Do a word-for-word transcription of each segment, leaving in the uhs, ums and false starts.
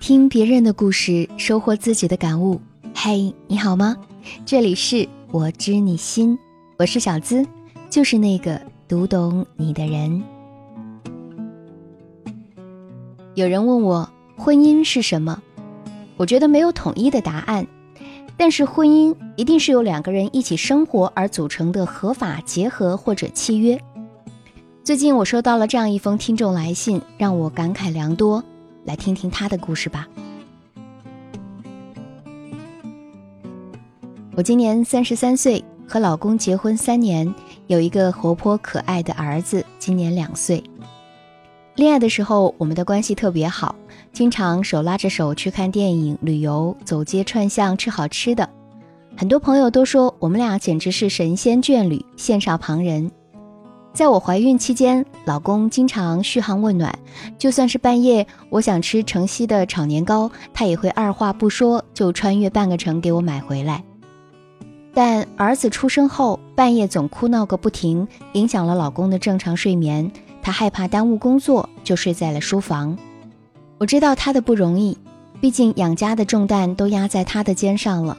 听别人的故事，收获自己的感悟。嘿，你好吗？这里是我知你心，我是小资，就是那个读懂你的人。有人问我，婚姻是什么？我觉得没有统一的答案，但是婚姻一定是由两个人一起生活而组成的合法结合或者契约。最近我收到了这样一封听众来信，让我感慨良多，来听听他的故事吧。我今年三十三岁，和老公结婚三年，有一个活泼可爱的儿子，今年两岁。恋爱的时候，我们的关系特别好，经常手拉着手去看电影、旅游、走街串巷、吃好吃的。很多朋友都说我们俩简直是神仙眷侣，羡煞旁人。在我怀孕期间，老公经常嘘寒问暖，就算是半夜我想吃城西的炒年糕，他也会二话不说就穿越半个城给我买回来。但儿子出生后，半夜总哭闹个不停，影响了老公的正常睡眠，他害怕耽误工作，就睡在了书房。我知道他的不容易，毕竟养家的重担都压在他的肩上了，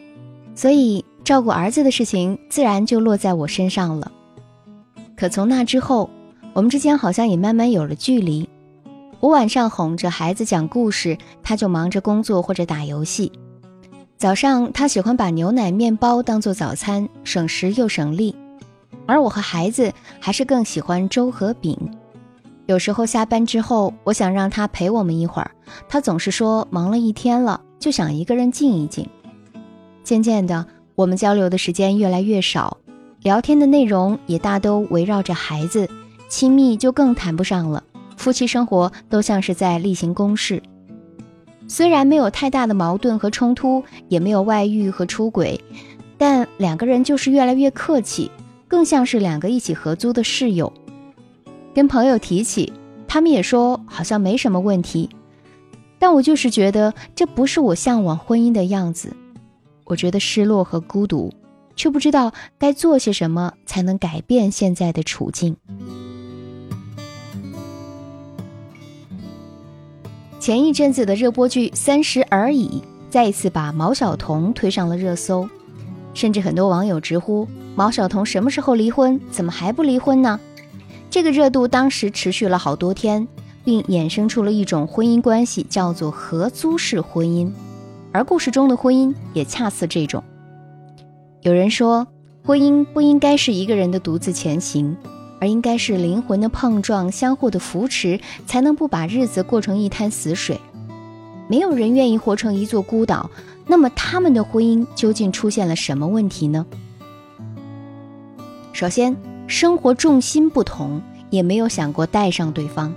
所以照顾儿子的事情自然就落在我身上了。可从那之后，我们之间好像也慢慢有了距离。我晚上哄着孩子讲故事，他就忙着工作或者打游戏。早上他喜欢把牛奶面包当做早餐，省时又省力。而我和孩子还是更喜欢粥和饼。有时候下班之后，我想让他陪我们一会儿，他总是说忙了一天了，就想一个人静一静。渐渐的，我们交流的时间越来越少，聊天的内容也大都围绕着孩子，亲密就更谈不上了，夫妻生活都像是在例行公事。虽然没有太大的矛盾和冲突，也没有外遇和出轨，但两个人就是越来越客气，更像是两个一起合租的室友。跟朋友提起，他们也说好像没什么问题，但我就是觉得这不是我向往婚姻的样子。我觉得失落和孤独，却不知道该做些什么才能改变现在的处境。前一阵子的热播剧《三十而已》再一次把毛晓彤推上了热搜，甚至很多网友直呼：毛晓彤什么时候离婚？怎么还不离婚呢？这个热度当时持续了好多天，并衍生出了一种婚姻关系，叫做合租式婚姻，而故事中的婚姻也恰似这种。有人说，婚姻不应该是一个人的独自前行，而应该是灵魂的碰撞，相互的扶持，才能不把日子过成一滩死水。没有人愿意活成一座孤岛，那么他们的婚姻究竟出现了什么问题呢？首先，生活重心不同，也没有想过带上对方。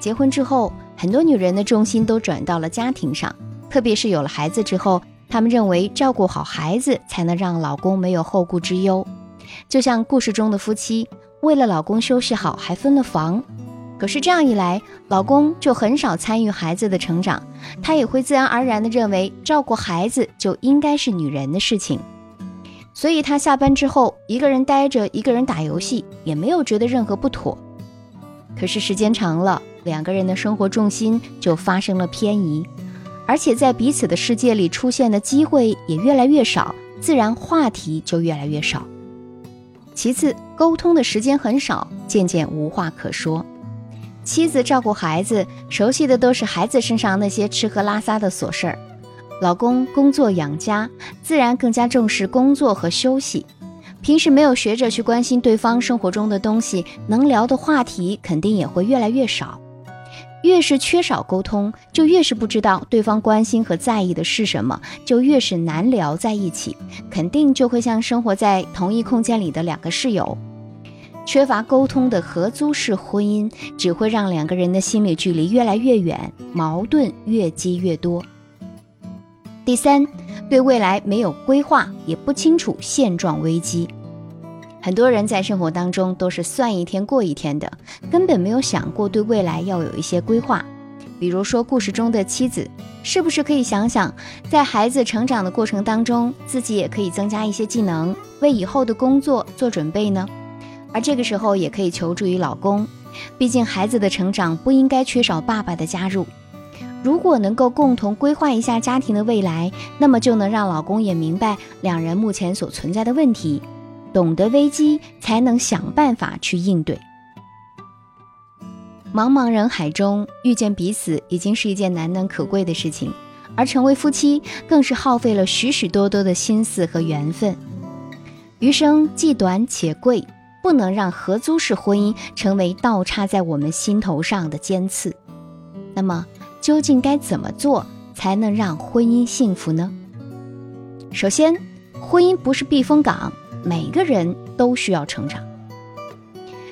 结婚之后，很多女人的重心都转到了家庭上，特别是有了孩子之后，他们认为照顾好孩子才能让老公没有后顾之忧。就像故事中的夫妻，为了老公休息好还分了房，可是这样一来，老公就很少参与孩子的成长，他也会自然而然地认为照顾孩子就应该是女人的事情。所以他下班之后一个人待着，一个人打游戏，也没有觉得任何不妥。可是时间长了，两个人的生活重心就发生了偏移，而且在彼此的世界里出现的机会也越来越少，自然话题就越来越少。其次，沟通的时间很少，渐渐无话可说。妻子照顾孩子，熟悉的都是孩子身上那些吃喝拉撒的琐事儿；老公工作养家，自然更加重视工作和休息。平时没有学着去关心对方生活中的东西，能聊的话题肯定也会越来越少。越是缺少沟通，就越是不知道对方关心和在意的是什么，就越是难聊在一起，肯定就会像生活在同一空间里的两个室友。缺乏沟通的合租式婚姻，只会让两个人的心理距离越来越远，矛盾越积越多。第三，对未来没有规划，也不清楚现状危机。很多人在生活当中都是算一天过一天的，根本没有想过对未来要有一些规划。比如说故事中的妻子，是不是可以想想，在孩子成长的过程当中，自己也可以增加一些技能，为以后的工作做准备呢？而这个时候也可以求助于老公，毕竟孩子的成长不应该缺少爸爸的加入。如果能够共同规划一下家庭的未来，那么就能让老公也明白两人目前所存在的问题，懂得危机，才能想办法去应对。茫茫人海中遇见彼此已经是一件难能可贵的事情，而成为夫妻更是耗费了许许多多的心思和缘分。余生既短且贵，不能让合租式婚姻成为倒插在我们心头上的尖刺。那么究竟该怎么做才能让婚姻幸福呢？首先，婚姻不是避风港，每个人都需要成长。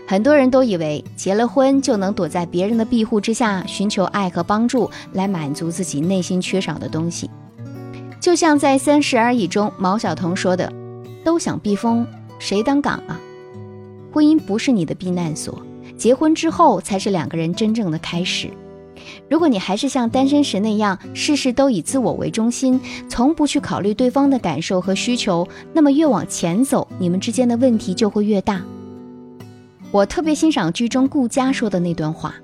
很多人都以为结了婚就能躲在别人的庇护之下，寻求爱和帮助，来满足自己内心缺少的东西。就像在《三十而已》中毛晓彤说的，都想避风，谁当港啊？婚姻不是你的避难所，结婚之后才是两个人真正的开始。如果你还是像单身时那样，事事都以自我为中心，从不去考虑对方的感受和需求，那么越往前走，你们之间的问题就会越大。我特别欣赏剧中顾佳说的那段话，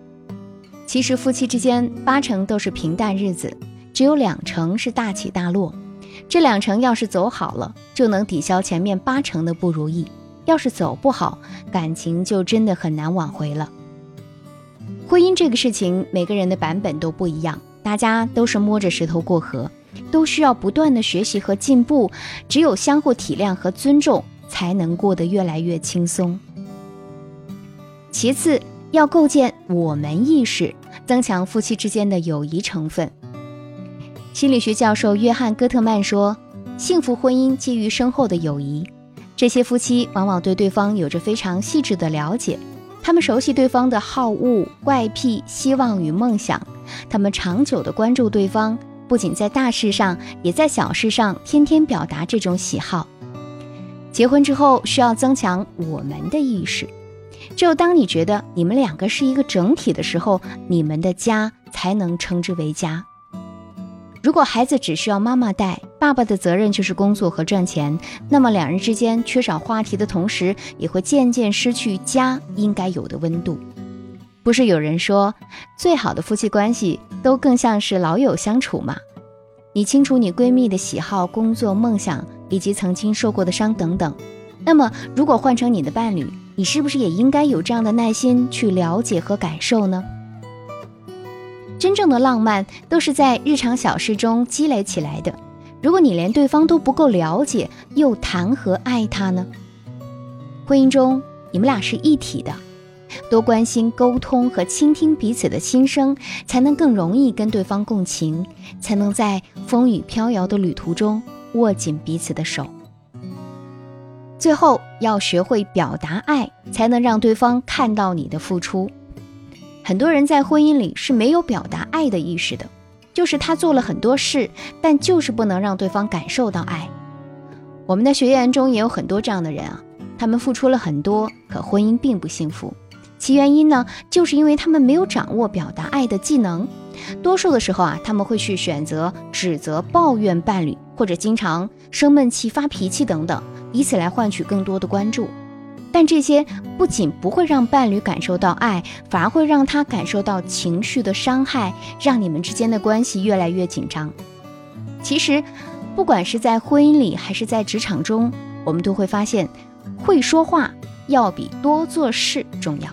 其实夫妻之间八成都是平淡日子，只有两成是大起大落。这两成要是走好了，就能抵消前面八成的不如意，要是走不好，感情就真的很难挽回了。婚姻这个事情，每个人的版本都不一样，大家都是摸着石头过河，都需要不断的学习和进步，只有相互体谅和尊重，才能过得越来越轻松。其次，要构建我们意识，增强夫妻之间的友谊成分。心理学教授约翰·戈特曼说，幸福婚姻基于深厚的友谊，这些夫妻往往对对方有着非常细致的了解，他们熟悉对方的好恶、怪癖、希望与梦想，他们长久地关注对方，不仅在大事上，也在小事上天天表达这种喜好。结婚之后，需要增强我们的意识，只有当你觉得你们两个是一个整体的时候，你们的家才能称之为家。如果孩子只需要妈妈带，爸爸的责任就是工作和赚钱，那么两人之间缺少话题的同时，也会渐渐失去家应该有的温度。不是有人说，最好的夫妻关系都更像是老友相处吗？你清楚你闺蜜的喜好、工作、梦想，以及曾经受过的伤等等。那么如果换成你的伴侣，你是不是也应该有这样的耐心去了解和感受呢？真正的浪漫都是在日常小事中积累起来的，如果你连对方都不够了解，又谈何爱他呢？婚姻中你们俩是一体的，多关心、沟通和倾听彼此的心声，才能更容易跟对方共情，才能在风雨飘摇的旅途中握紧彼此的手。最后，要学会表达爱，才能让对方看到你的付出。很多人在婚姻里是没有表达爱的意识的，就是他做了很多事，但就是不能让对方感受到爱。我们的学员中也有很多这样的人啊，他们付出了很多，可婚姻并不幸福。其原因呢，就是因为他们没有掌握表达爱的技能。多数的时候啊，他们会去选择指责、抱怨伴侣，或者经常生闷气、发脾气等等，以此来换取更多的关注。但这些不仅不会让伴侣感受到爱，反而会让他感受到情绪的伤害，让你们之间的关系越来越紧张。其实不管是在婚姻里还是在职场中，我们都会发现，会说话要比多做事重要。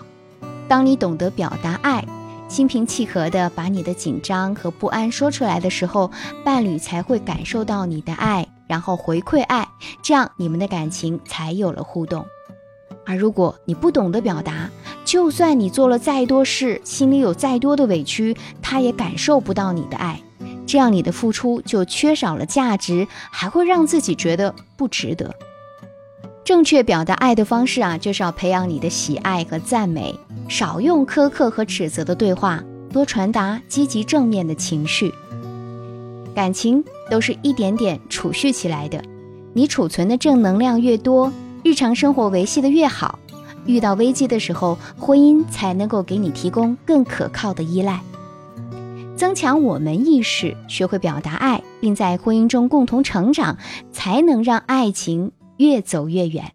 当你懂得表达爱，心平气和地把你的紧张和不安说出来的时候，伴侣才会感受到你的爱，然后回馈爱，这样你们的感情才有了互动。而如果你不懂得表达，就算你做了再多事，心里有再多的委屈，他也感受不到你的爱，这样你的付出就缺少了价值，还会让自己觉得不值得。正确表达爱的方式啊，就是要培养你的喜爱和赞美，少用苛刻和指责的对话，多传达积极正面的情绪。感情都是一点点储蓄起来的，你储存的正能量越多，日常生活维系的越好，遇到危机的时候，婚姻才能够给你提供更可靠的依赖。增强我们意识，学会表达爱，并在婚姻中共同成长，才能让爱情越走越远。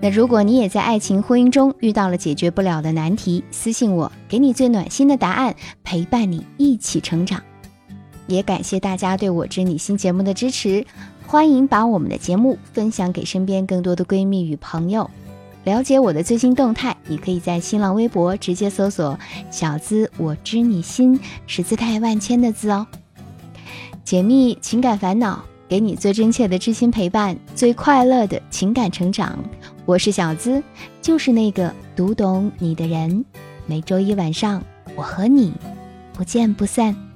那如果你也在爱情婚姻中遇到了解决不了的难题，私信我，给你最暖心的答案，陪伴你一起成长。也感谢大家对我知你心节目的支持，欢迎把我们的节目分享给身边更多的闺蜜与朋友。了解我的最新动态，你可以在新浪微博直接搜索小资我知你心，是姿态万千的字哦。解密情感烦恼，给你最真切的知心陪伴，最快乐的情感成长。我是小资，就是那个读懂你的人。每周一晚上，我和你不见不散。